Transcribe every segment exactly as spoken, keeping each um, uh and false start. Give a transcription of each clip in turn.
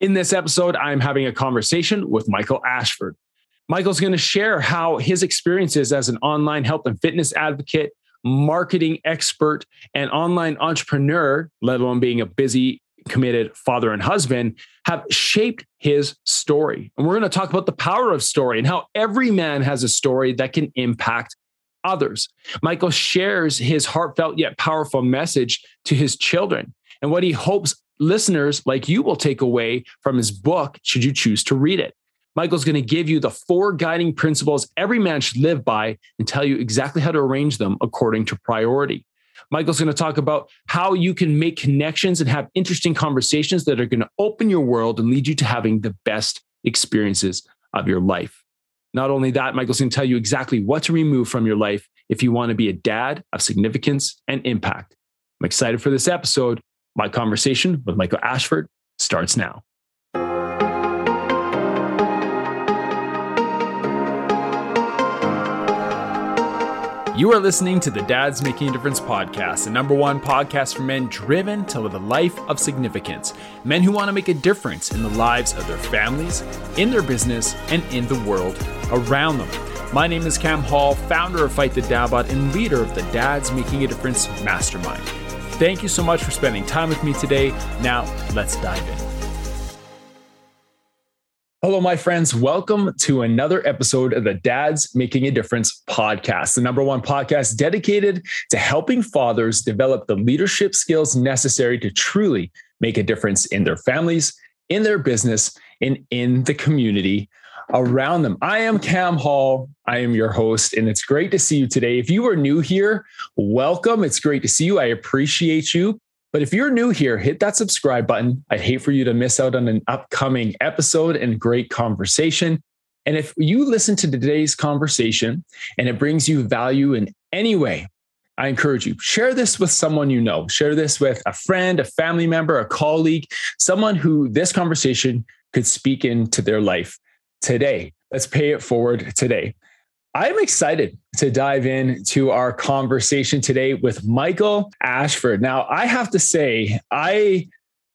In this episode, I'm having a conversation with Michael Ashford. Michael's going to share how his experiences as an online health and fitness advocate, marketing expert, and online entrepreneur, let alone being a busy, committed father and husband, have shaped his story. And we're going to talk about the power of story and how every man has a story that can impact others. Michael shares his heartfelt yet powerful message to his children and what he hopes listeners like you will take away from his book, should you choose to read it. Michael's going to give you the four guiding principles every man should live by and tell you exactly how to arrange them according to priority. Michael's going to talk about how you can make connections and have interesting conversations that are going to open your world and lead you to having the best experiences of your life. Not only that, Michael's going to tell you exactly what to remove from your life if you want to be a dad of significance and impact. I'm excited for this episode. My conversation with Michael Ashford starts now. You are listening to the Dads Making a Difference podcast, the number one podcast for men driven to live a life of significance. Men who want to make a difference in the lives of their families, in their business, and in the world around them. My name is Cam Hall, founder of Fight the Dadbot and leader of the Dads Making a Difference Mastermind. Thank you so much for spending time with me today. Now, let's dive in. Hello, my friends. Welcome to another episode of the Dads Making a Difference podcast, the number one podcast dedicated to helping fathers develop the leadership skills necessary to truly make a difference in their families, in their business, and in the community around them. I am Cam Hall. I am your host, and it's great to see you today. If you are new here, welcome. It's great to see you. I appreciate you. But if you're new here, hit that subscribe button. I'd hate for you to miss out on an upcoming episode and great conversation. And if you listen to today's conversation and it brings you value in any way, I encourage you, share this with someone you know. Share this with a friend, a family member, a colleague, someone who this conversation could speak into their life today. Let's pay it forward today. I'm excited to dive into our conversation today with Michael Ashford. Now, I have to say, I,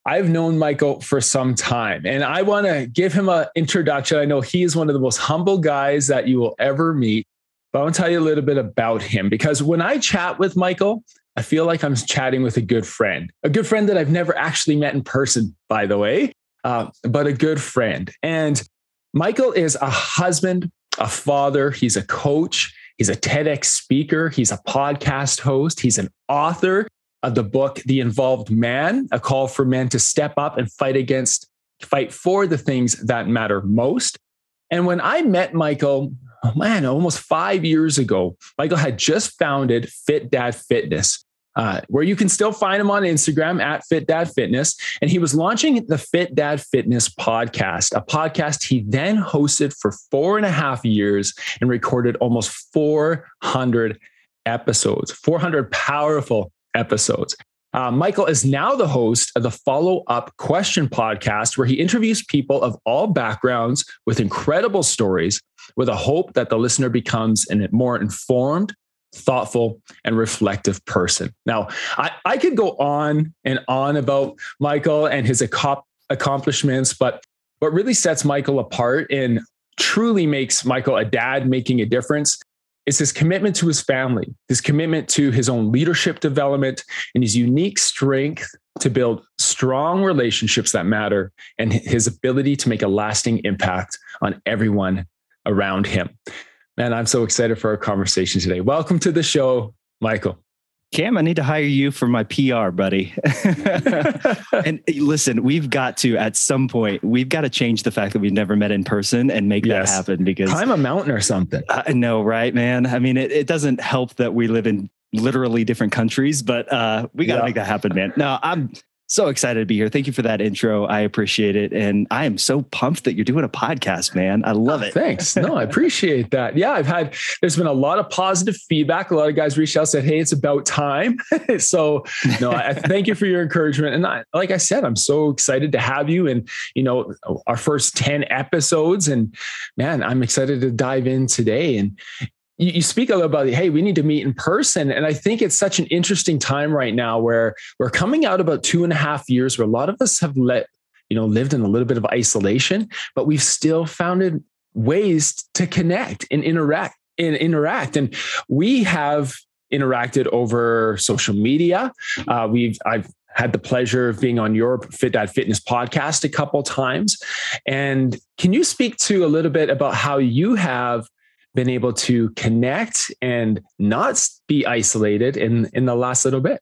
I've known Michael for some time, and I want to give him an introduction. I know he is one of the most humble guys that you will ever meet, but I want to tell you a little bit about him, because when I chat with Michael, I feel like I'm chatting with a good friend, a good friend that I've never actually met in person, by the way, uh, but a good friend. And Michael is a husband, a father, he's a coach, he's a TEDx speaker, he's a podcast host, he's an author of the book, The Involved Man, a call for men to step up and fight against, fight for the things that matter most. And when I met Michael, oh man, almost five years ago, Michael had just founded Fit Dad Fitness, uh, where you can still find him on Instagram at Fit Dad Fitness. And he was launching the Fit Dad Fitness podcast, a podcast he then hosted for four and a half years and recorded almost four hundred episodes, four hundred powerful episodes. Uh, Michael is now the host of the Follow Up Question podcast, where he interviews people of all backgrounds with incredible stories, with a hope that the listener becomes a more informed, thoughtful, and reflective person. Now, I, I could go on and on about Michael and his ac- accomplishments, but what really sets Michael apart and truly makes Michael a dad making a difference is his commitment to his family, his commitment to his own leadership development, and his unique strength to build strong relationships that matter, and his ability to make a lasting impact on everyone around him. Man, I'm so excited for our conversation today. Welcome to the show, Michael. Cam, I need to hire you for my P R, buddy. And listen, we've got to, at some point, we've got to change the fact that we've never met in person and make yes. that happen, because climb a mountain or something. I know, right, man? I mean, it, it doesn't help that we live in literally different countries, but uh, we got to yeah. make that happen, man. No, I'm so excited to be here. Thank you for that intro. I appreciate it. And I am so pumped that you're doing a podcast, man. I love it. Thanks. No, I appreciate that. Yeah, I've had, there's been a lot of positive feedback. A lot of guys reached out and said, hey, it's about time. So no, I thank you for your encouragement. And I, like I said, I'm so excited to have you, and, you know, our first ten episodes, and man, I'm excited to dive in today. And you speak a little about, hey, we need to meet in person. And I think it's such an interesting time right now where we're coming out about two and a half years where a lot of us have let, you know, lived in a little bit of isolation, but we've still found ways to connect and interact and interact. And we have interacted over social media. Uh, we've, I've had the pleasure of being on your Fit Dad Fitness podcast a couple times. And can you speak to a little bit about how you have been able to connect and not be isolated in, in the last little bit?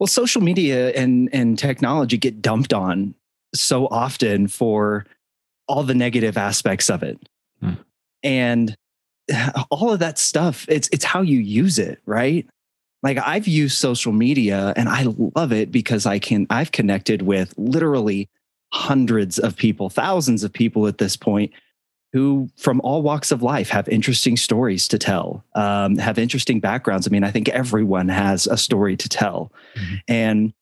Well, social media and, and technology get dumped on so often for all the negative aspects of it. Hmm. And all of that stuff, it's, it's how you use it, right? Like, I've used social media and I love it because I can, I've connected with literally hundreds of people, thousands of people at this point, who from all walks of life have interesting stories to tell, um, have interesting backgrounds. I mean, I think everyone has a story to tell. Mm-hmm. And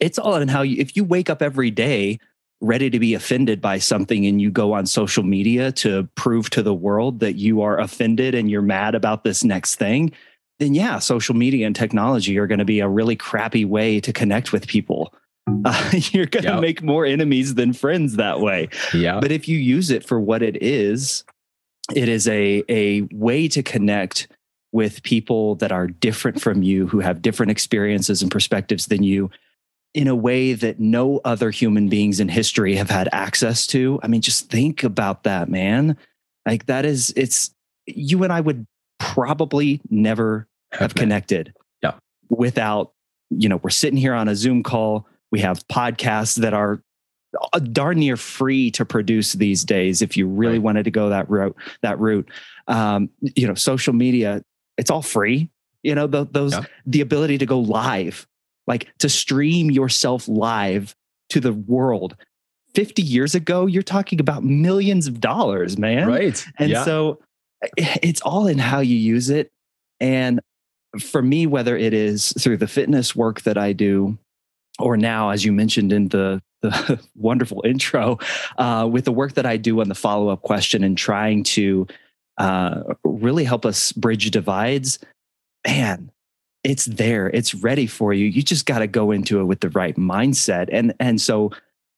it's all in how you, if you wake up every day ready to be offended by something and you go on social media to prove to the world that you are offended and you're mad about this next thing, then yeah, social media and technology are going to be a really crappy way to connect with people. Uh, you're going to yep. make more enemies than friends that way. Yeah. But if you use it for what it is, it is a, a way to connect with people that are different from you, who have different experiences and perspectives than you, in a way that no other human beings in history have had access to. I mean, just think about that, man. Like, that is, it's, you and I would probably never have okay. connected yeah. without, you know, we're sitting here on a Zoom call. We have podcasts that are darn near free to produce these days. If you really right. wanted to go that route, that route, um, you know, social media, it's all free. You know, the, those, yeah. the ability to go live, like to stream yourself live to the world. fifty years ago, you're talking about millions of dollars, man. Right. And yeah. so it's all in how you use it. And for me, whether it is through the fitness work that I do, or now, as you mentioned in the, the wonderful intro, uh, with the work that I do on the follow-up question and trying to uh, really help us bridge divides, man, it's there. It's ready for you. You just got to go into it with the right mindset. And and so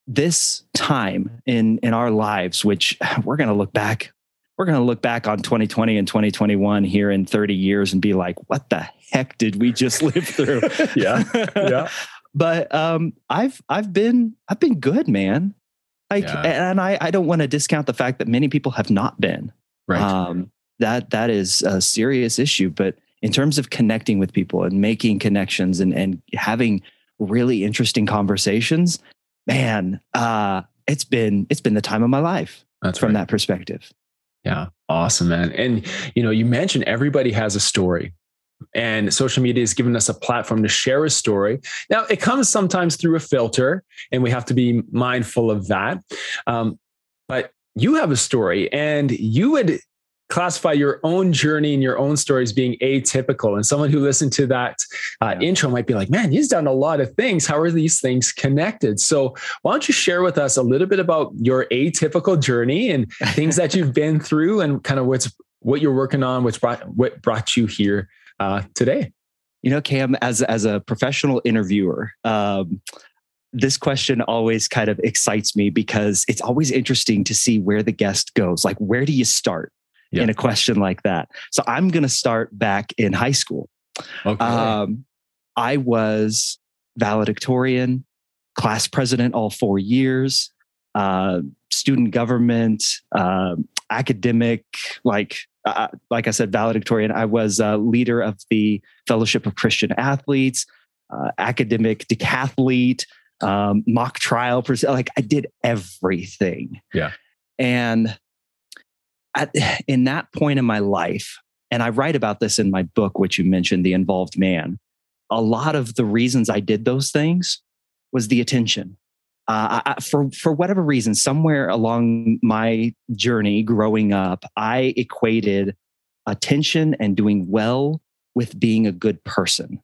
this time in, in our lives, which we're going to look back, we're going to look back on twenty twenty and twenty twenty-one here in thirty years and be like, what the heck did we just live through? yeah, yeah. But um, I've I've been I've been good, man. Like, yeah. and I, I don't want to discount the fact that many people have not been. Right. Um, that that is a serious issue. But in terms of connecting with people and making connections and and having really interesting conversations, man, uh, it's been it's been the time of my life. That's from right. that perspective. Yeah, awesome, man. And you know, you mentioned everybody has a story. And social media has given us a platform to share a story. Now, it comes sometimes through a filter, and we have to be mindful of that. Um, but you have a story, and you would classify your own journey and your own story as being atypical. And someone who listened to that uh, yeah. intro might be like, man, he's done a lot of things. How are these things connected? So why don't you share with us a little bit about your atypical journey and things that you've been through, and kind of what's what you're working on, what's brought, what brought you here Uh, today? You know, Cam, as, as a professional interviewer, um, this question always kind of excites me because it's always interesting to see where the guest goes. Like, where do you start yeah. in a question like that? So I'm going to start back in high school. Okay. Um, I was valedictorian, class president all four years, uh, student government, uh, academic, like, Uh, like I said, valedictorian. I was a uh, leader of the Fellowship of Christian Athletes, uh, academic decathlete, um, mock trial. Pers- like I did everything. Yeah. And at, in that point in my life, and I write about this in my book, which you mentioned, The Involved Man, a lot of the reasons I did those things was the attention. Uh, I, for, for whatever reason, somewhere along my journey growing up, I equated attention and doing well with being a good person.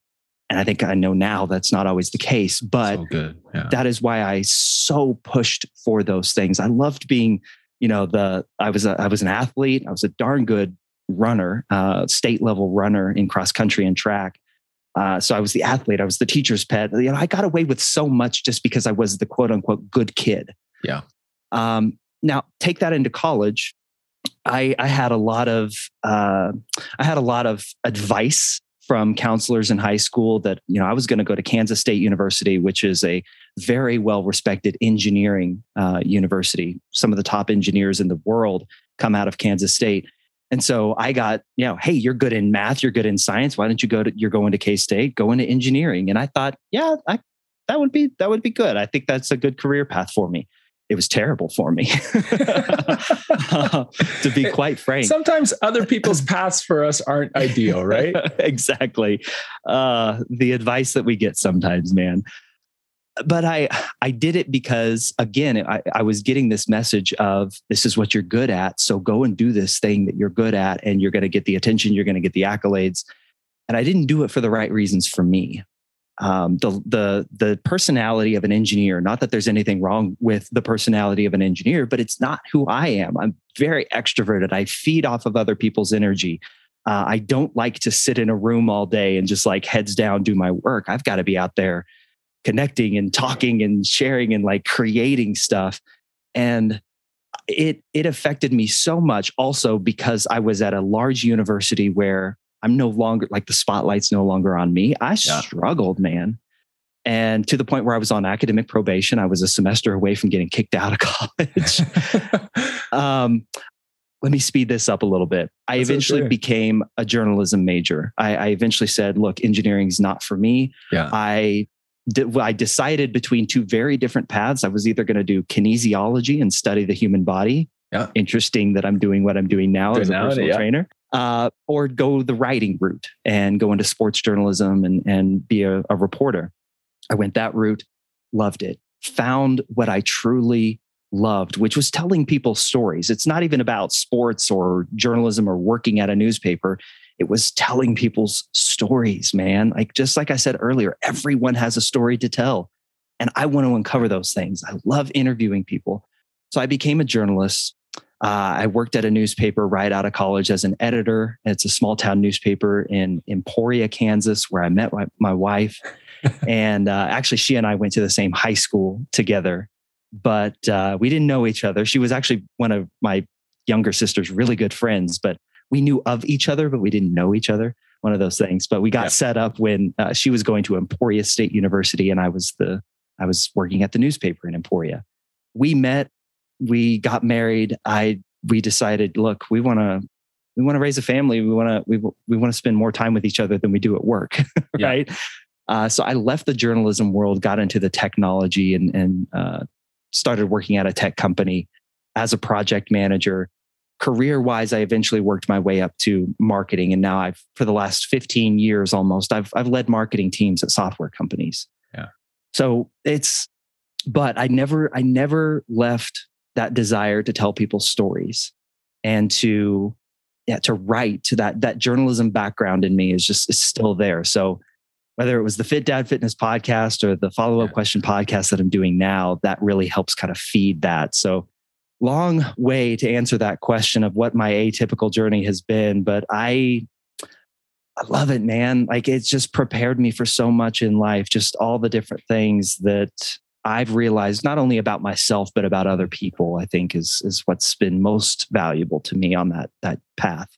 And I think I know now that's not always the case, but so good. Yeah. That is why I so pushed for those things. I loved being, you know, the, I was, a, I was an athlete. I was a darn good runner, uh, state level runner in cross country and track. Uh, so I was the athlete. I was the teacher's pet. You know, I got away with so much just because I was the quote unquote good kid. Yeah. Um, now take that into college. I, I had a lot of, uh, I had a lot of advice from counselors in high school that, you know, I was going to go to Kansas State University, which is a very well-respected engineering uh, university. Some of the top engineers in the world come out of Kansas State. And so I got, you know, hey, you're good in math, you're good in science. Why don't you go to, you're going to K-State, go into engineering. And I thought, yeah, I, that would be, that would be good. I think that's a good career path for me. It was terrible for me, to be quite frank. Sometimes other people's paths for us aren't ideal, right? Exactly. Uh, the advice that we get sometimes, man. But I, I did it because, again, I, I was getting this message of, this is what you're good at. So go and do this thing that you're good at, and you're going to get the attention, you're going to get the accolades. And I didn't do it for the right reasons for me. Um, the, the, the personality of an engineer, not that there's anything wrong with the personality of an engineer, but it's not who I am. I'm very extroverted. I feed off of other people's energy. Uh, I don't like to sit in a room all day and just like heads down, do my work. I've got to be out there connecting and talking and sharing and like creating stuff. And it, it affected me so much also because I was at a large university where I'm no longer, like the spotlight's no longer on me. I yeah. struggled, man. And to the point where I was on academic probation, I was a semester away from getting kicked out of college. um, let me speed this up a little bit. I That's eventually okay. became a journalism major. I, I eventually said, look, engineering's not for me. Yeah. I, did, I decided between two very different paths. I was either going to do kinesiology and study the human body. Yeah. Interesting that I'm doing what I'm doing now They're as a now, personal yeah. trainer. Uh, or go the writing route and go into sports journalism and, and be a, a reporter. I went that route, loved it, found what I truly loved, which was telling people stories. It's not even about sports or journalism or working at a newspaper. It was telling people's stories, man. Like, just like I said earlier, everyone has a story to tell. And I want to uncover those things. I love interviewing people. So I became a journalist. Uh, I worked at a newspaper right out of college as an editor. It's a small town newspaper in Emporia, Kansas, where I met my, my wife. And uh, actually, she and I went to the same high school together, but uh, we didn't know each other. She was actually one of my younger sister's really good friends, but we knew of each other, but we didn't know each other. One of those things. But we got yeah. set up when uh, she was going to Emporia State University, and I was the I was working at the newspaper in Emporia. We met. We got married. I, we decided, look, we want to, we want to raise a family. We want to, we, we want to spend more time with each other than we do at work. Right. Yeah. Uh, so I left the journalism world, got into the technology and, and, uh, started working at a tech company as a project manager. Career wise, I eventually worked my way up to marketing. And now I've, for the last fifteen years, almost I've, I've led marketing teams at software companies. Yeah. So it's, but I never, I never left that desire to tell people stories and to, yeah, to write. To that, that journalism background in me is just, is still there. So whether it was the Fit Dad Fitness podcast or the Follow Up yeah. Question podcast that I'm doing now, that really helps kind of feed that. So long way to answer that question of what my atypical journey has been, but I, I love it, man. Like, it's just prepared me for so much in life, just all the different things that I've realized, not only about myself, but about other people, I think is, is what's been most valuable to me on that, that path.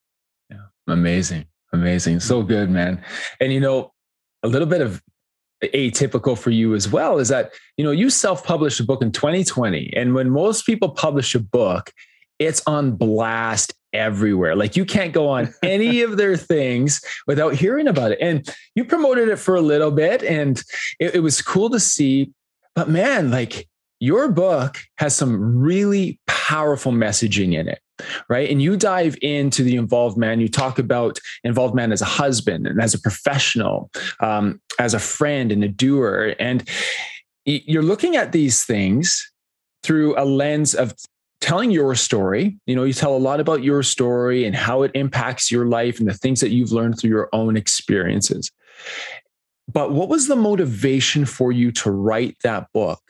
Yeah. Amazing. Amazing. So good, man. And, you know, a little bit of atypical for you as well is that, you know, you self-published a book in twenty twenty. And when most people publish a book, it's on blast everywhere. Like, you can't go on any of their things without hearing about it. And you promoted it for a little bit, and it, it was cool to see. But man, like, your book has some really powerful messaging in it, right? And you dive into the involved man. You talk about involved man as a husband and as a professional, um, as a friend and a doer. And you're looking at these things through a lens of telling your story. You know, you tell a lot about your story and how it impacts your life and the things that you've learned through your own experiences. But what was the motivation for you to write that book?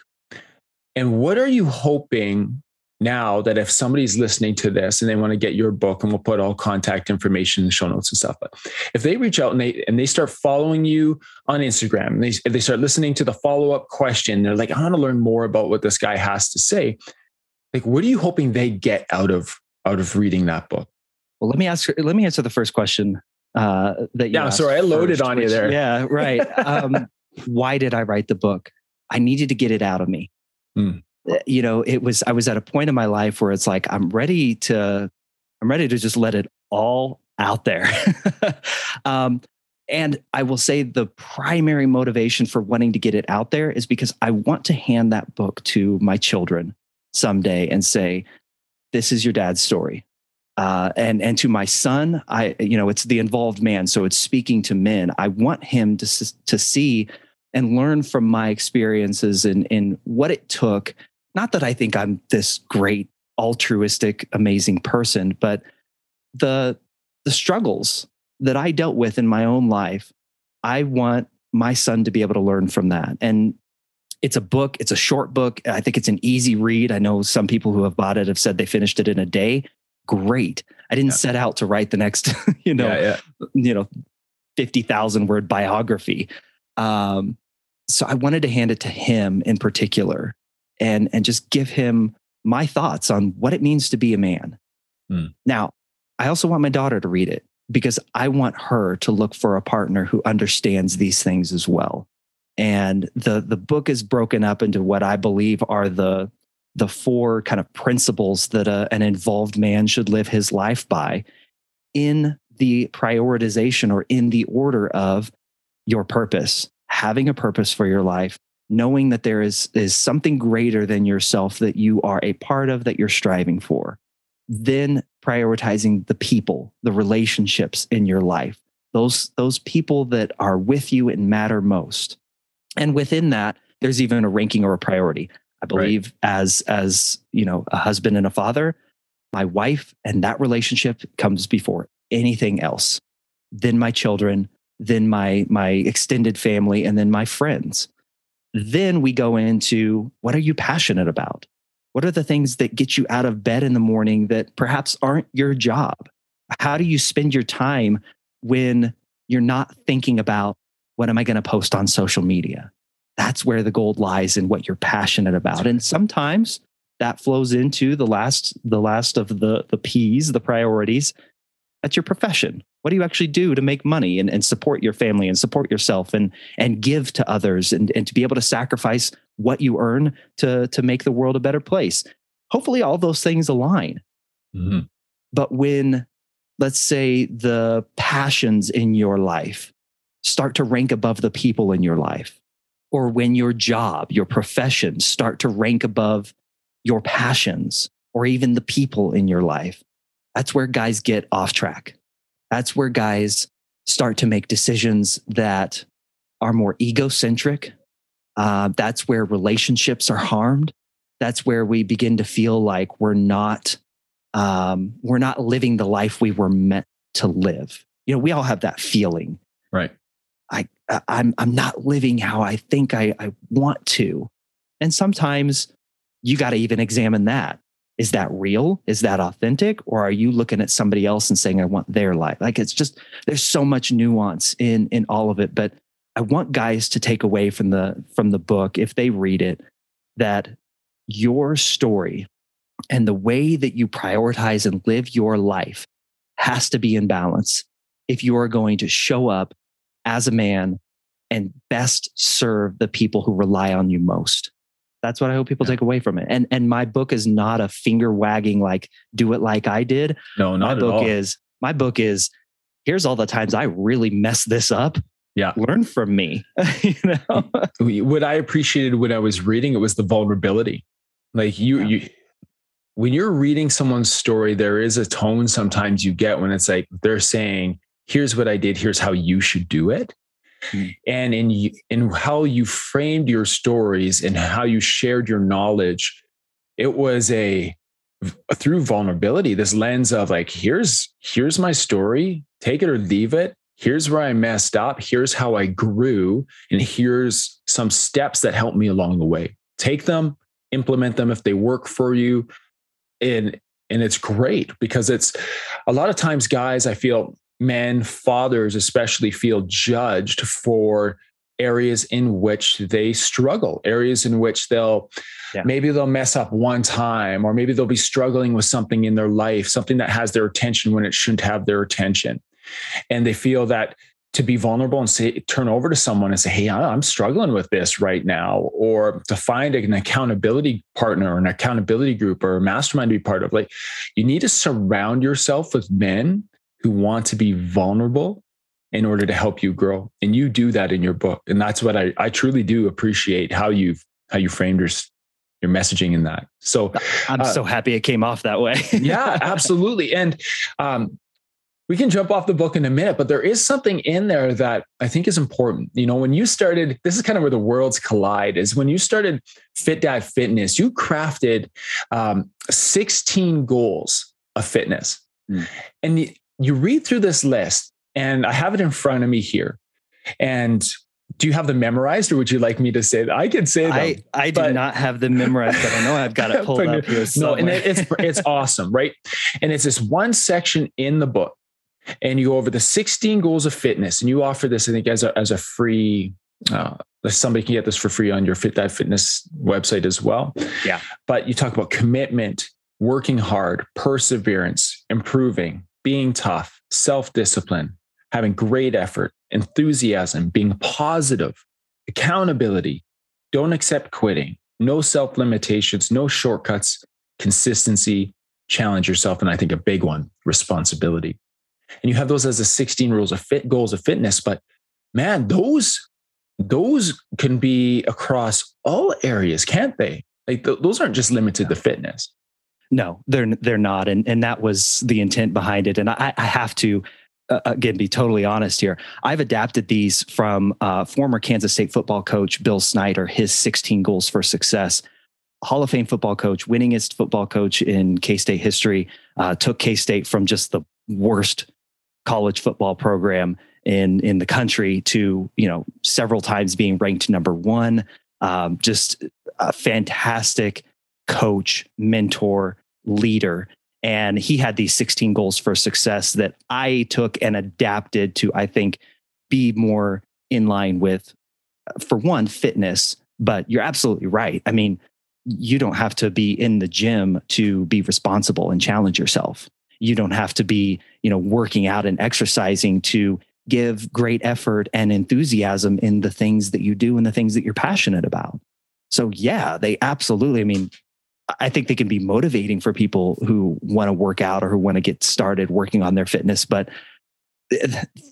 And what are you hoping now that if somebody's listening to this and they want to get your book, and we'll put all contact information in the show notes and stuff, but if they reach out and they, and they start following you on Instagram, and they, if they start listening to the follow-up question, they're like, I want to learn more about what this guy has to say. Like, what are you hoping they get out of, out of reading that book? Well, let me ask, let me answer the first question. Uh, that you yeah, asked sorry, I loaded first, on which, you there. Yeah, right. Um, why did I write the book? I needed to get it out of me. Mm. You know, it was, I was at a point in my life where it's like, I'm ready to, I'm ready to just let it all out there. um, and I will say the primary motivation for wanting to get it out there is because I want to hand that book to my children someday and say, this is your dad's story. Uh, and, and to my son, I, you know, it's The Involved Man. So it's speaking to men. I want him to, to see and learn from my experiences and, and what it took. Not that I think I'm this great, altruistic, amazing person, but the, the struggles that I dealt with in my own life, I want my son to be able to learn from that. And it's a book, it's a short book. I think it's an easy read. I know some people who have bought it have said they finished it in a day. Great. I didn't yeah. set out to write the next, you know, yeah, yeah. you know, fifty thousand word biography. Um, so I wanted to hand it to him in particular and, and just give him my thoughts on what it means to be a man. Mm. Now, I also want my daughter to read it because I want her to look for a partner who understands these things as well. And the, the book is broken up into what I believe are the, the four kind of principles that a, an involved man should live his life by, in the prioritization or in the order of your purpose, having a purpose for your life, knowing that there is, is something greater than yourself that you are a part of, that you're striving for. Then prioritizing the people, the relationships in your life, those, those people that are with you and matter most. And within that, there's even a ranking or a priority. I believe right. as, as, you know, a husband and a father, my wife and that relationship comes before anything else. Then my children, then my, my extended family, and then my friends. Then we go into, what are you passionate about? What are the things that get you out of bed in the morning that perhaps aren't your job? How do you spend your time when you're not thinking about, what am I going to post on social media? That's where the gold lies, in what you're passionate about. And sometimes that flows into the last, the last of the, the P's, the priorities. That's your profession. What do you actually do to make money and, and support your family and support yourself and, and give to others and, and to be able to sacrifice what you earn to, to make the world a better place? Hopefully all those things align. Mm-hmm. But when, let's say, the passions in your life start to rank above the people in your life, or when your job, your profession start to rank above your passions or even the people in your life, that's where guys get off track. That's where guys start to make decisions that are more egocentric. Uh, that's where relationships are harmed. That's where we begin to feel like we're not, um, we're not living the life we were meant to live. You know, we all have that feeling. Right. I, I'm I'm not living how I think I, I want to. And sometimes you got to even examine that. Is that real? Is that authentic? Or are you looking at somebody else and saying, I want their life? Like, it's just, there's so much nuance in, in all of it. But I want guys to take away from the, from the book, if they read it, that your story and the way that you prioritize and live your life has to be in balance if you are going to show up as a man and best serve the people who rely on you most. That's what I hope people yeah. take away from it. And and my book is not a finger wagging, like, do it like I did. No, not my book at all. Is, my book is, here's all the times I really messed this up. Yeah. Learn from me. You know? What I appreciated when I was reading it was the vulnerability. Like you, yeah. you, when you're reading someone's story, there is a tone sometimes you get when it's like, they're saying, here's what I did, here's how you should do it. Mm. And in, in how you framed your stories and how you shared your knowledge, it was a, through vulnerability, this lens of like, here's, here's my story, take it or leave it. Here's where I messed up. Here's how I grew. And here's some steps that helped me along the way. Take them, implement them if they work for you. And, and it's great because it's a lot of times guys, I feel men, fathers especially, feel judged for areas in which they struggle, areas in which they'll, yeah. maybe they'll mess up one time, or maybe they'll be struggling with something in their life, something that has their attention when it shouldn't have their attention. And they feel that to be vulnerable and say, turn over to someone and say, hey, I'm struggling with this right now, or to find an accountability partner, an accountability group, or a mastermind to be part of. Like, you need to surround yourself with men who want to be vulnerable in order to help you grow. And you do that in your book. And that's what I, I truly do appreciate, how you've, how you framed your, your messaging in that. So I'm uh, so happy it came off that way. Yeah, absolutely. And, um, we can jump off the book in a minute, but there is something in there that I think is important. You know, when you started, this is kind of where the worlds collide, is when you started Fit Dad Fitness, you crafted, um, sixteen goals of fitness. Mm. And you, you read through this list, and I have it in front of me here. And do you have them memorized, or would you like me to say that? I could say them. I, I do not have them memorized, but I know I've got it pulled up here somewhere. No, and it's, it's awesome, right? And it's this one section in the book, and you go over the sixteen goals of fitness, and you offer this, I think, as a, as a free, uh, somebody can get this for free on your Fit Dad Fitness website as well. Yeah. But you talk about commitment, working hard, perseverance, improving, being tough, self-discipline, having great effort, enthusiasm, being positive, accountability, don't accept quitting, no self-limitations, no shortcuts, consistency, challenge yourself. And I think a big one, responsibility. And you have those as the sixteen rules of fit goals of fitness, but man, those, those can be across all areas, can't they? Like th- those aren't just limited to fitness. No, they're, they're not. And, and that was the intent behind it. And I, I have to, Uh, again, be totally honest here. I've adapted these from uh, former Kansas State football coach Bill Snyder, his sixteen goals for success. Hall of Fame football coach, winningest football coach in K-State history, uh, took K-State from just the worst college football program in in the country to, you know, several times being ranked number one. Um, just a fantastic coach, mentor, leader. And he had these sixteen goals for success that I took and adapted to, I think, be more in line with, for one, fitness. But you're absolutely right. I mean, you don't have to be in the gym to be responsible and challenge yourself. You don't have to be, you know, working out and exercising to give great effort and enthusiasm in the things that you do and the things that you're passionate about. So yeah, they absolutely, I mean, I think they can be motivating for people who want to work out or who want to get started working on their fitness. But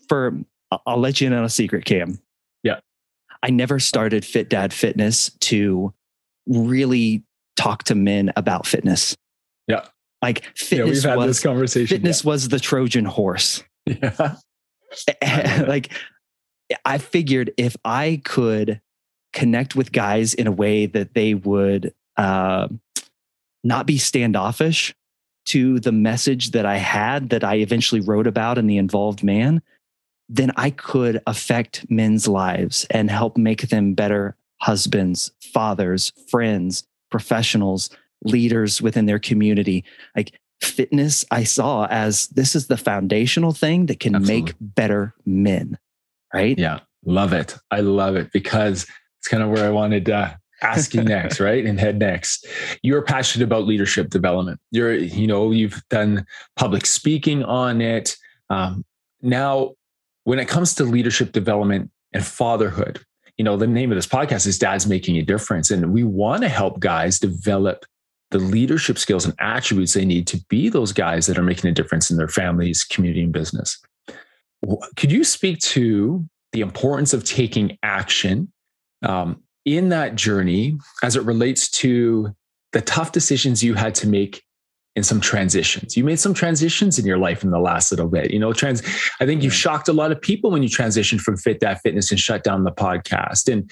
for, I'll let you in on a secret, Cam. Yeah. I never started Fit Dad Fitness to really talk to men about fitness. Yeah. Like fitness, yeah, we've had was, this conversation. Fitness yeah. was the Trojan horse. Yeah. Like I figured if I could connect with guys in a way that they would, uh, not be standoffish to the message that I had that I eventually wrote about in The Involved Man, then I could affect men's lives and help make them better husbands, fathers, friends, professionals, leaders within their community. Like fitness, I saw as this is the foundational thing that can Absolutely. Make better men, right? Yeah, love it. I love it because it's kind of where I wanted to uh... ask you next, right? And head next. You're passionate about leadership development. You're, you know, you've done public speaking on it. Um, now, when it comes to leadership development and fatherhood, you know, the name of this podcast is Dads Making a Difference. And we want to help guys develop the leadership skills and attributes they need to be those guys that are making a difference in their families, community, and business. Could you speak to the importance of taking action, um, in that journey as it relates to the tough decisions you had to make in some transitions? You made some transitions in your life in the last little bit, you know, trans. I think you shocked a lot of people when you transitioned from Fit Dad Fitness and shut down the podcast. And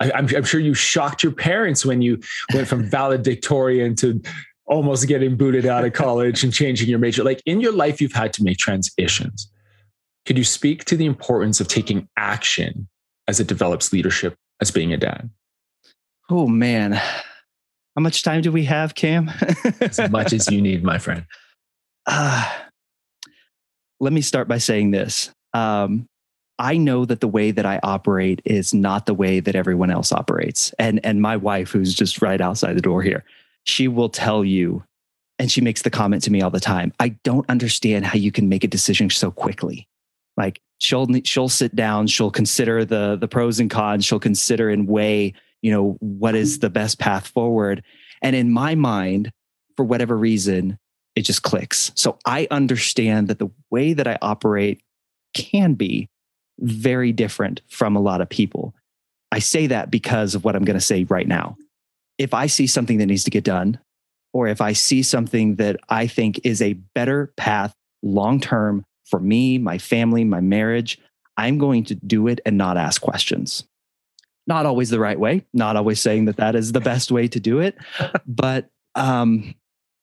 I, I'm, I'm sure you shocked your parents when you went from valedictorian to almost getting booted out of college and changing your major. Like in your life, you've had to make transitions. Could you speak to the importance of taking action as it develops leadership as being a dad? Oh man. How much time do we have, Cam? As much as you need, my friend. Uh, let me start by saying this. Um, I know that the way that I operate is not the way that everyone else operates. And, and my wife, who's just right outside the door here, she will tell you, and she makes the comment to me all the time, I don't understand how you can make a decision so quickly. Like she'll, she'll sit down, she'll consider the, the pros and cons, she'll consider and weigh, you know, what is the best path forward. And in my mind, for whatever reason, it just clicks. So I understand that the way that I operate can be very different from a lot of people. I say that because of what I'm going to say right now. If I see something that needs to get done, or if I see something that I think is a better path long-term for me, my family, my marriage, I'm going to do it and not ask questions. Not always the right way, not always saying that that is the best way to do it. But, um,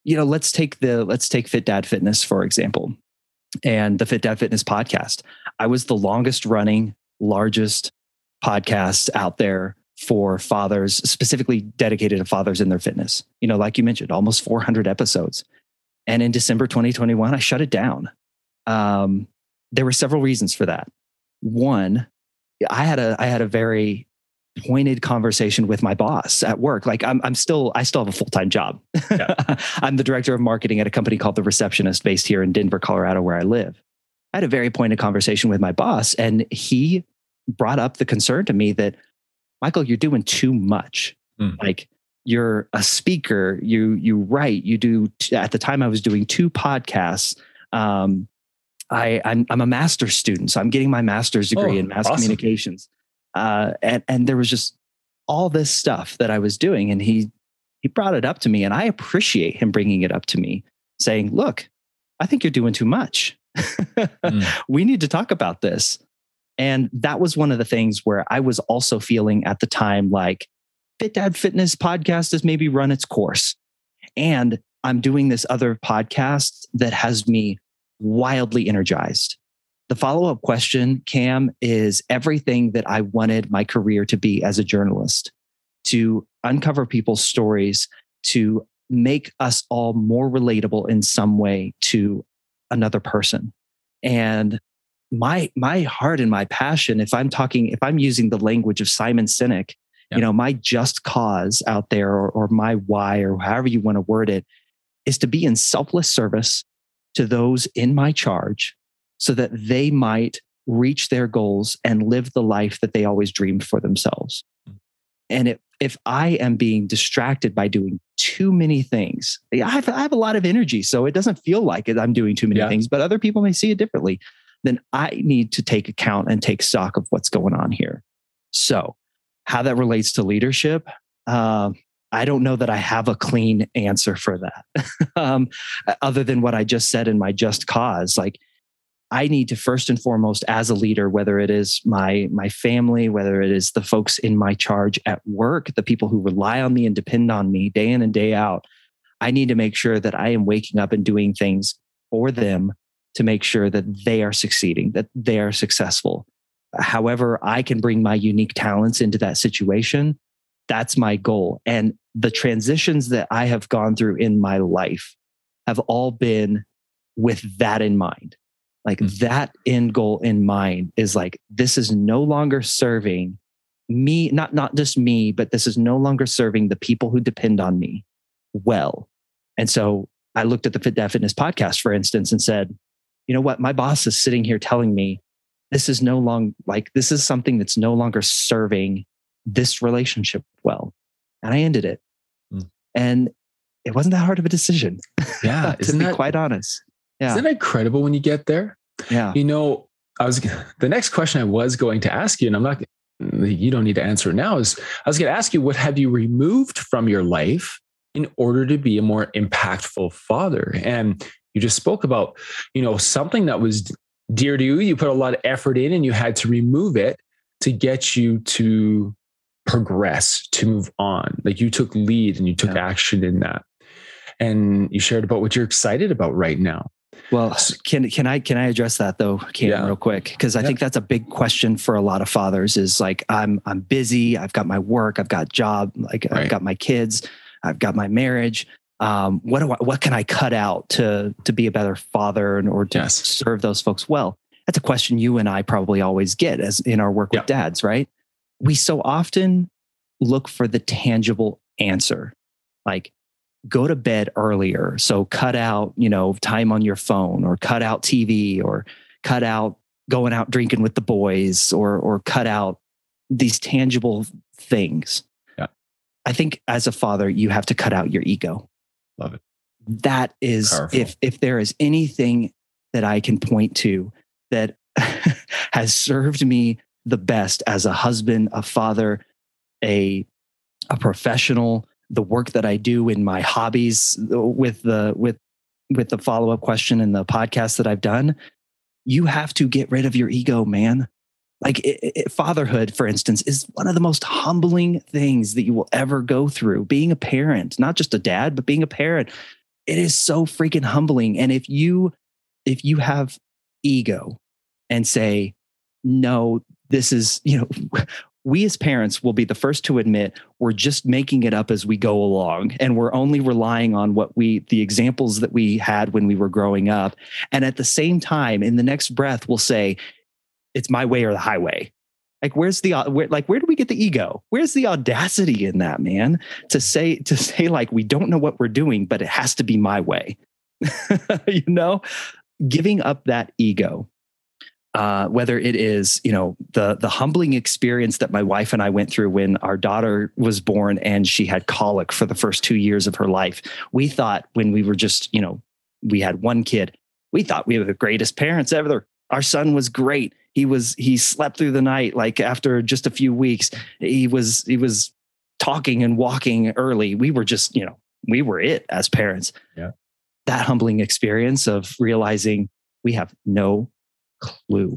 you know, let's take the, let's take Fit Dad Fitness, for example, and the Fit Dad Fitness podcast. I was the longest running, largest podcast out there for fathers, specifically dedicated to fathers in their fitness. You know, like you mentioned, almost four hundred episodes. And in December twenty twenty-one, I shut it down. Um, there were several reasons for that. One, I had a, I had a very pointed conversation with my boss at work. Like I'm, I'm still, I still have a full-time job. Yeah. I'm the director of marketing at a company called The Receptionist based here in Denver, Colorado, where I live. I had a very pointed conversation with my boss, and he brought up the concern to me that, Michael, you're doing too much. Mm. Like you're a speaker, you, you write, you do, t- at the time I was doing two podcasts. Um, I I'm, I'm a master's student, so I'm getting my master's degree oh, in mass awesome. communications. Uh, and, and there was just all this stuff that I was doing. And he, he brought it up to me, and I appreciate him bringing it up to me, saying, look, I think you're doing too much. Mm. We need to talk about this. And that was one of the things where I was also feeling at the time, like Fit Dad Fitness podcast has maybe run its course. And I'm doing this other podcast that has me wildly energized. The follow-up question, Cam, is everything that I wanted my career to be as a journalist, to uncover people's stories, to make us all more relatable in some way to another person. And My my heart and my passion, if I'm talking, if I'm using the language of Simon Sinek, yeah. you know, my just cause out there, or, or my why, or however you want to word it, is to be in selfless service to those in my charge so that they might reach their goals and live the life that they always dreamed for themselves. Mm-hmm. And if, if I am being distracted by doing too many things, I have, I have a lot of energy, so it doesn't feel like it, I'm doing too many yeah. things, but other people may see it differently. Then I need to take account and take stock of what's going on here. So how that relates to leadership, um, I don't know that I have a clean answer for that. um, other than what I just said in my just cause. Like I need to first and foremost as a leader, whether it is my, my family, whether it is the folks in my charge at work, the people who rely on me and depend on me day in and day out, I need to make sure that I am waking up and doing things for them to make sure that they are succeeding, that they are successful. However I can bring my unique talents into that situation, that's my goal. And the transitions that I have gone through in my life have all been with that in mind. Like mm-hmm. that end goal in mind is like, this is no longer serving me, not, not just me, but this is no longer serving the people who depend on me well. And so I looked at the Fit Dad Fitness podcast, for instance, and said, you know what? My boss is sitting here telling me this is no longer like this is something that's no longer serving this relationship well. And I ended it. Mm. And it wasn't that hard of a decision. Yeah. to isn't be that, quite honest. Yeah. Isn't that incredible when you get there? Yeah. You know, I was the next question I was going to ask you, and I'm not, you don't need to answer it now, is I was going to ask you, what have you removed from your life in order to be a more impactful father? And you just spoke about, you know, something that was dear to you. You put a lot of effort in and you had to remove it to get you to progress, to move on. Like you took lead and you took yeah. action in that. And you shared about what you're excited about right now. Well, can can I can I address that though, Cam, yeah. real quick? Because I yeah. think that's a big question for a lot of fathers is like, I'm I'm busy, I've got my work, I've got job, like right. I've got my kids. I've got my marriage. Um, what do I, what can I cut out to to be a better father and or to yes. serve those folks well? That's a question you and I probably always get as in our work yep. with dads, right? We so often look for the tangible answer, like go to bed earlier. So cut out, you know, time on your phone, or cut out T V, or cut out going out drinking with the boys, or or cut out these tangible things. Yeah. I think as a father, you have to cut out your ego. Love it. That is, Powerful. if if there is anything that I can point to that has served me the best as a husband, a father, a a professional, the work that I do in my hobbies with the with with the follow-up question and the podcast that I've done, you have to get rid of your ego, man. Like it, it, fatherhood, for instance, is one of the most humbling things that you will ever go through. Being a parent, not just a dad, but being a parent, it is so freaking humbling. And if you if you have ego and say, no, this is, you know, we as parents will be the first to admit we're just making it up as we go along, and we're only relying on what we, the examples that we had when we were growing up. And at the same time, in the next breath, we'll say, it's my way or the highway. Like, where's the, where, like, where do we get the ego? Where's the audacity in that, man? To say, to say like, we don't know what we're doing, but it has to be my way. You know, giving up that ego. Uh, whether it is, you know, the the humbling experience that my wife and I went through when our daughter was born and she had colic for the first two years of her life. We thought when we were just, you know, we had one kid, we thought we were the greatest parents ever. Our son was great. He was he slept through the night. Like after just a few weeks, he was he was talking and walking early. We were just, you know, we were it as parents. Yeah. That humbling experience of realizing we have no clue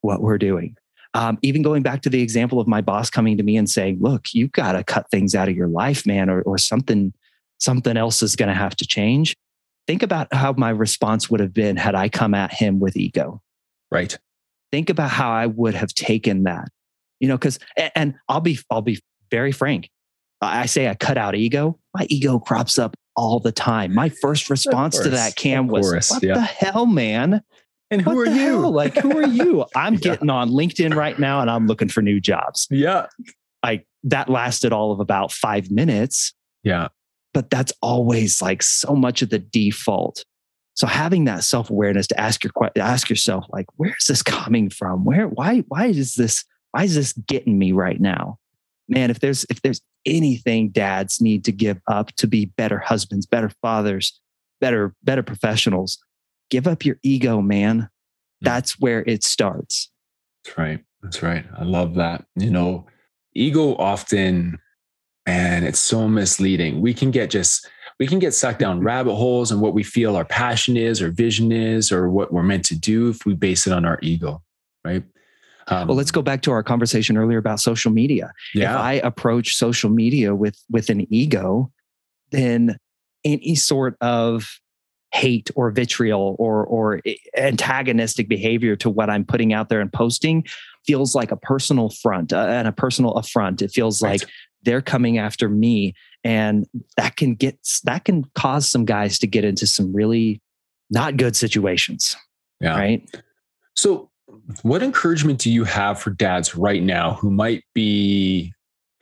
what we're doing. Um, even going back to the example of my boss coming to me and saying, look, you've got to cut things out of your life, man, or, or something, something else is going to have to change. Think about how my response would have been had I come at him with ego. Right. Think about how I would have taken that, you know, because, and, and I'll be, I'll be very frank. I say I cut out ego. My ego crops up all the time. My first response course, to that, Cam, course, was, what yeah. the hell, man? And who what are you? Hell? Like, who are you? I'm yeah. getting on LinkedIn right now and I'm looking for new jobs. Yeah. Like that lasted all of about five minutes. Yeah. But that's always like so much of the default. So having that self-awareness to ask your ask yourself, like, where is this coming from? Where, why, why is this, why is this getting me right now? Man, if there's, if there's anything dads need to give up to be better husbands, better fathers, better, better professionals, give up your ego, man. That's where it starts. That's right. That's right. I love that. You know, ego often, man, it's so misleading. We can get just, we can get sucked down rabbit holes and what we feel our passion is or vision is or what we're meant to do if we base it on our ego, right? Um, well, let's go back to our conversation earlier about social media. Yeah. If I approach social media with, with an ego, then any sort of hate or vitriol or or antagonistic behavior to what I'm putting out there and posting feels like a personal affront uh, and a personal affront. It feels right. like they're coming after me, and that can get that can cause some guys to get into some really not good situations. Yeah. Right. So, what encouragement do you have for dads right now who might be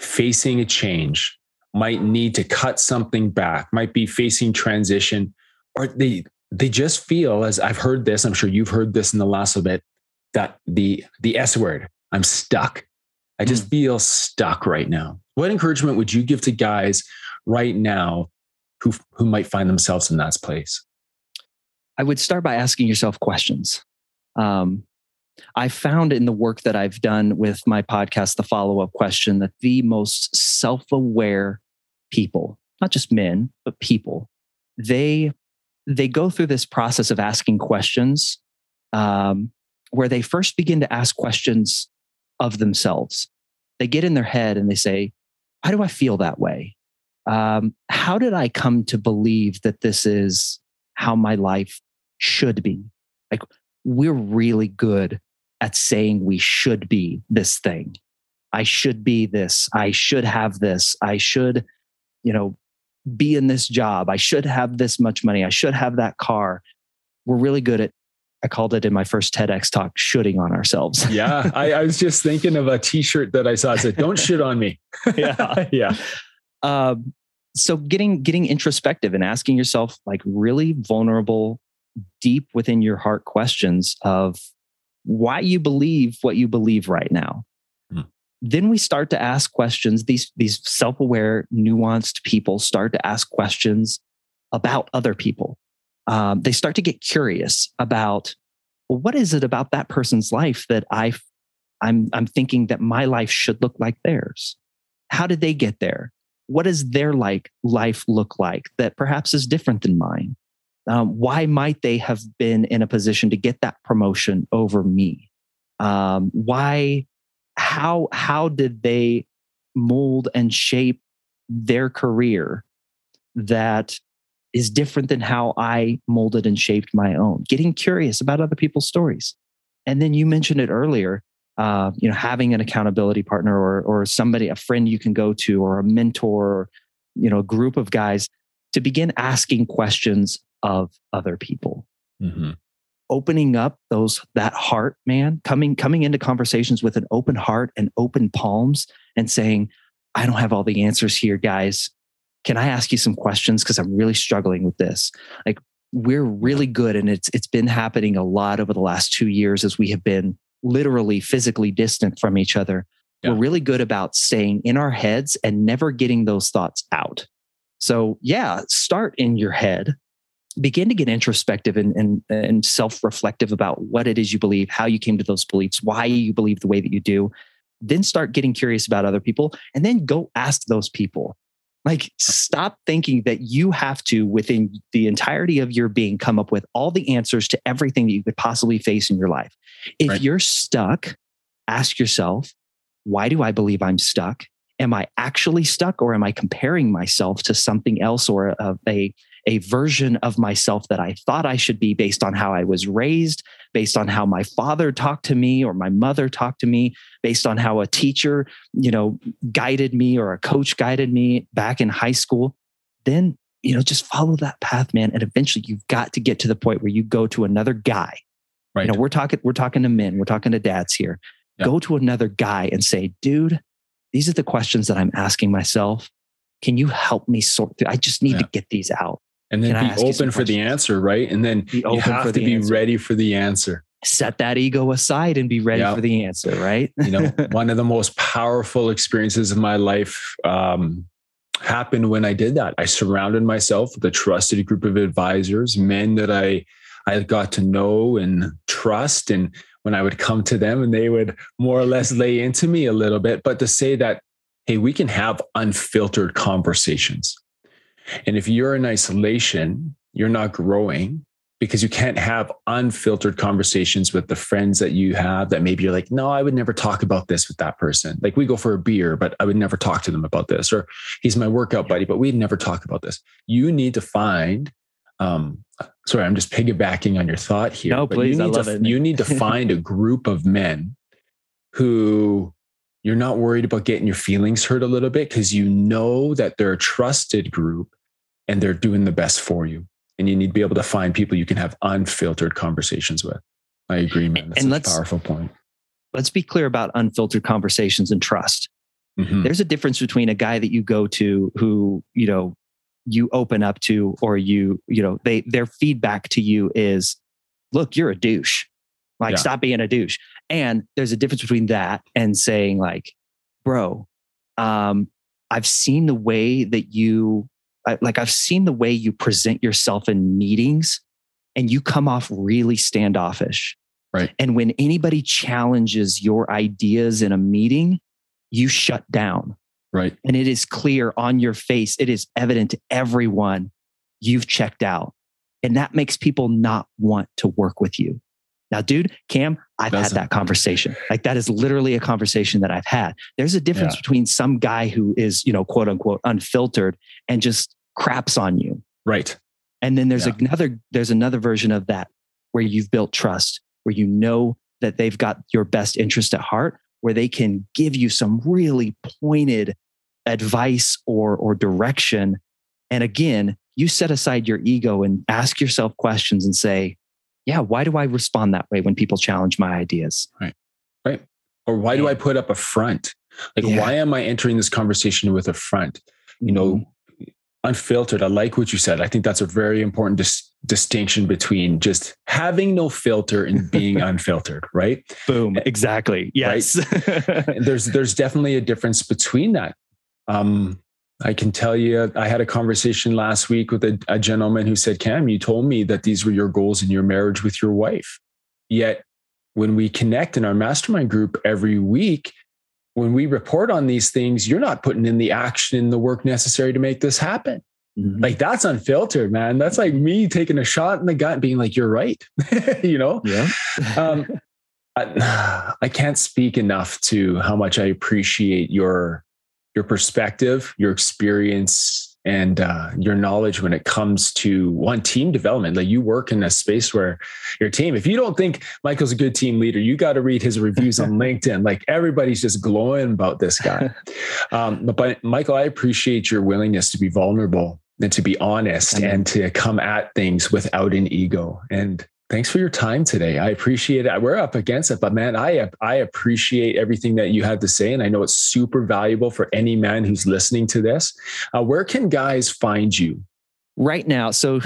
facing a change, might need to cut something back, might be facing transition? Or they they just feel, as I've heard this, I'm sure you've heard this in the last little bit, that the the S word, I'm stuck. I just mm. feel stuck right now. What encouragement would you give to guys right now who who might find themselves in that place? I would start by asking yourself questions. Um, I found in the work that I've done with my podcast, The Follow Up Question, that the most self-aware people, not just men, but people, they... they go through this process of asking questions um, where they first begin to ask questions of themselves. They get in their head and they say, why do I feel that way? Um, how did I come to believe that this is how my life should be? Like, we're really good at saying we should be this thing. I should be this. I should have this. I should, you know, be in this job. I should have this much money. I should have that car. We're really good at, I called it in my first TEDx talk, shooting on ourselves. Yeah. I, I was just thinking of a t-shirt that I saw. I said, don't shit on me. Yeah. Yeah. Uh, so getting, getting introspective and asking yourself like really vulnerable, deep within your heart questions of why you believe what you believe right now. Hmm. Then we start to ask questions. These, these self-aware, nuanced people start to ask questions about other people. Um, they start to get curious about, well, what is it about that person's life that I, I'm, I'm thinking that my life should look like theirs? How did they get there? What does their like life look like that perhaps is different than mine? Um, why might they have been in a position to get that promotion over me? Um, why, how, how did they mold and shape their career that is different than how I molded and shaped my own? Getting curious about other people's stories. And then you mentioned it earlier, uh, you know, having an accountability partner or, or somebody, a friend you can go to, or a mentor, or, you know, a group of guys to begin asking questions of other people. Mm-hmm. Opening up those, that heart, man, coming, coming into conversations with an open heart and open palms and saying, I don't have all the answers here, guys. Can I ask you some questions? Because I'm really struggling with this. Like, we're really good. And it's it's been happening a lot over the last two years as we have been literally physically distant from each other. Yeah. We're really good about staying in our heads and never getting those thoughts out. So yeah, start in your head. Begin to get introspective and, and, and self-reflective about what it is you believe, how you came to those beliefs, why you believe the way that you do. Then start getting curious about other people and then go ask those people. Like, stop thinking that you have to, within the entirety of your being, come up with all the answers to everything that you could possibly face in your life. If right. you're stuck, ask yourself, why do I believe I'm stuck? Am I actually stuck, or am I comparing myself to something else, or a, a, a version of myself that I thought I should be based on how I was raised, based on how my father talked to me or my mother talked to me, based on how a teacher, you know, guided me or a coach guided me back in high school? Then, you know, just follow that path, man. And eventually you've got to get to the point where you go to another guy. Right. You know, we're talking, we're talking to men, we're talking to dads here. Yeah. Go to another guy and say, dude, these are the questions that I'm asking myself. Can you help me sort through? I just need yeah. to get these out. And then Can be open for the answer, right? And then be you have to be answer. ready for the answer. Set that ego aside and be ready yeah. for the answer, right? You know, one of the most powerful experiences of my life um, happened when I did that. I surrounded myself with a trusted group of advisors, men that I I got to know and trust. And when I would come to them, and they would more or less lay into me a little bit, but to say that, hey, we can have unfiltered conversations. And if you're in isolation, you're not growing because you can't have unfiltered conversations with the friends that you have that maybe you're like, no, I would never talk about this with that person. Like, we go for a beer, but I would never talk to them about this. Or he's my workout buddy, but we'd never talk about this. You need to find, um, sorry, I'm just piggybacking on your thought here. No, please, I love it. You need to find a group of men who... you're not worried about getting your feelings hurt a little bit because you know that they're a trusted group and they're doing the best for you. And you need to be able to find people you can have unfiltered conversations with. I agree, man. That's and a powerful point. Let's be clear about unfiltered conversations and trust. Mm-hmm. There's a difference between a guy that you go to who, you know, you open up to, or you, you know, they, their feedback to you is, look, you're a douche. Like, yeah. stop being a douche. And there's a difference between that and saying like, bro, um, I've seen the way that you, I, like I've seen the way you present yourself in meetings and you come off really standoffish. Right. And when anybody challenges your ideas in a meeting, you shut down. Right. And it is clear on your face. It is evident to everyone you've checked out. And that makes people not want to work with you. Now, dude, Cam, I've Doesn't. had that conversation. Like, that is literally a conversation that I've had. There's a difference yeah. between some guy who is, you know, quote unquote, unfiltered and just craps on you. Right. And then there's yeah. another, there's another version of that where you've built trust, where you know that they've got your best interest at heart, where they can give you some really pointed advice or, or direction And again, you set aside your ego and ask yourself questions and say, yeah, why do I respond that way when people challenge my ideas? Right. Right. Or why do I put up a front? Like, yeah. why am I entering this conversation with a front? You know, mm-hmm. unfiltered. I like what you said. I think that's a very important dis- distinction between just having no filter and being unfiltered, right? Boom. Exactly. Yes. Right? there's, there's definitely a difference between that. Um, I can tell you, I had a conversation last week with a, a gentleman who said, Cam, you told me that these were your goals in your marriage with your wife. Yet when we connect in our mastermind group every week, when we report on these things, you're not putting in the action and the work necessary to make this happen. Mm-hmm. Like, that's unfiltered, man. That's like me taking a shot in the gut and being like, you're right. You know? Yeah. um, I, I can't speak enough to how much I appreciate your your perspective, your experience, and uh, your knowledge when it comes to one team development. Like, you work in a space where your team, if you don't think Michael's a good team leader, you got to read his reviews on LinkedIn. Like, everybody's just glowing about this guy. Um, but, but Michael, I appreciate your willingness to be vulnerable and to be honest mm-hmm. and to come at things without an ego. And thanks for your time today. I appreciate it. We're up against it, but man, I, I appreciate everything that you had to say. And I know it's super valuable for any man who's listening to this. Uh, where can guys find you? Right now. So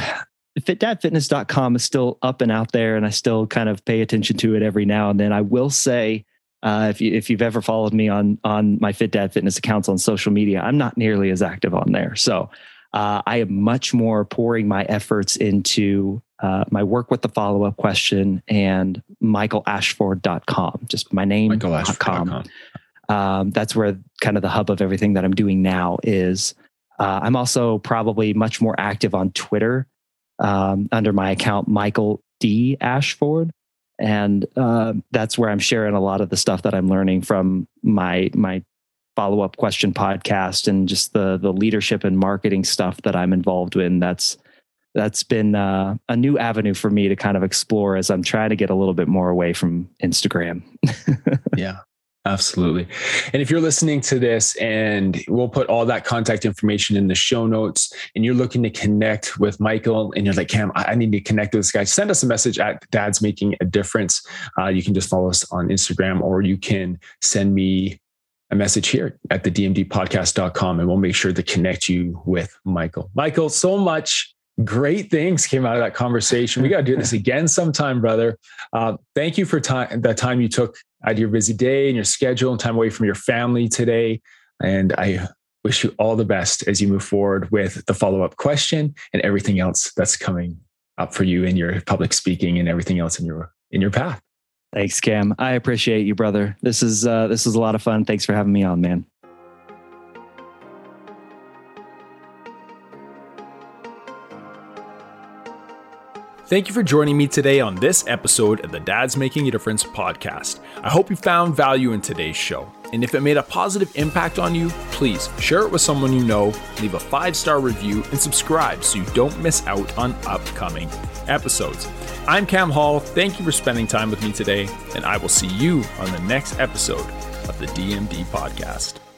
fit dad fitness dot com is still up and out there, and I still kind of pay attention to it every now and then. I will say, uh, if you, if you've ever followed me on, on my Fit Dad Fitness accounts on social media, I'm not nearly as active on there. So uh, I am much more pouring my efforts into Uh, my work with the follow-up question and michael ashford dot com, just my name. michael ashford dot com Um, that's where kind of the hub of everything that I'm doing now is. Uh, I'm also probably much more active on Twitter um, under my account, Michael D. Ashford. And uh, that's where I'm sharing a lot of the stuff that I'm learning from my, my follow-up question podcast and just the, the leadership and marketing stuff that I'm involved in. That's, That's been uh, a new avenue for me to kind of explore as I'm trying to get a little bit more away from Instagram. Yeah, absolutely. And if you're listening to this, and we'll put all that contact information in the show notes, and you're looking to connect with Michael and you're like, Cam, I need to connect with this guy, send us a message at Dads Making a Difference. Uh, you can just follow us on Instagram, or you can send me a message here at the d m d podcast dot com, and we'll make sure to connect you with Michael. Michael, so much great things came out of that conversation. We got to do this again sometime, brother. Uh, thank you for time, the time you took out of your busy day and your schedule and time away from your family today. And I wish you all the best as you move forward with the follow-up question and everything else that's coming up for you in your public speaking and everything else in your, in your path. Thanks, Cam. I appreciate you, brother. This is, uh, this is a lot of fun. Thanks for having me on, man. Thank you for joining me today on this episode of the Dads Making a Difference podcast. I hope you found value in today's show. And if it made a positive impact on you, please share it with someone you know, leave a five-star review, and subscribe so you don't miss out on upcoming episodes. I'm Cam Hall. Thank you for spending time with me today, and I will see you on the next episode of the D M D podcast.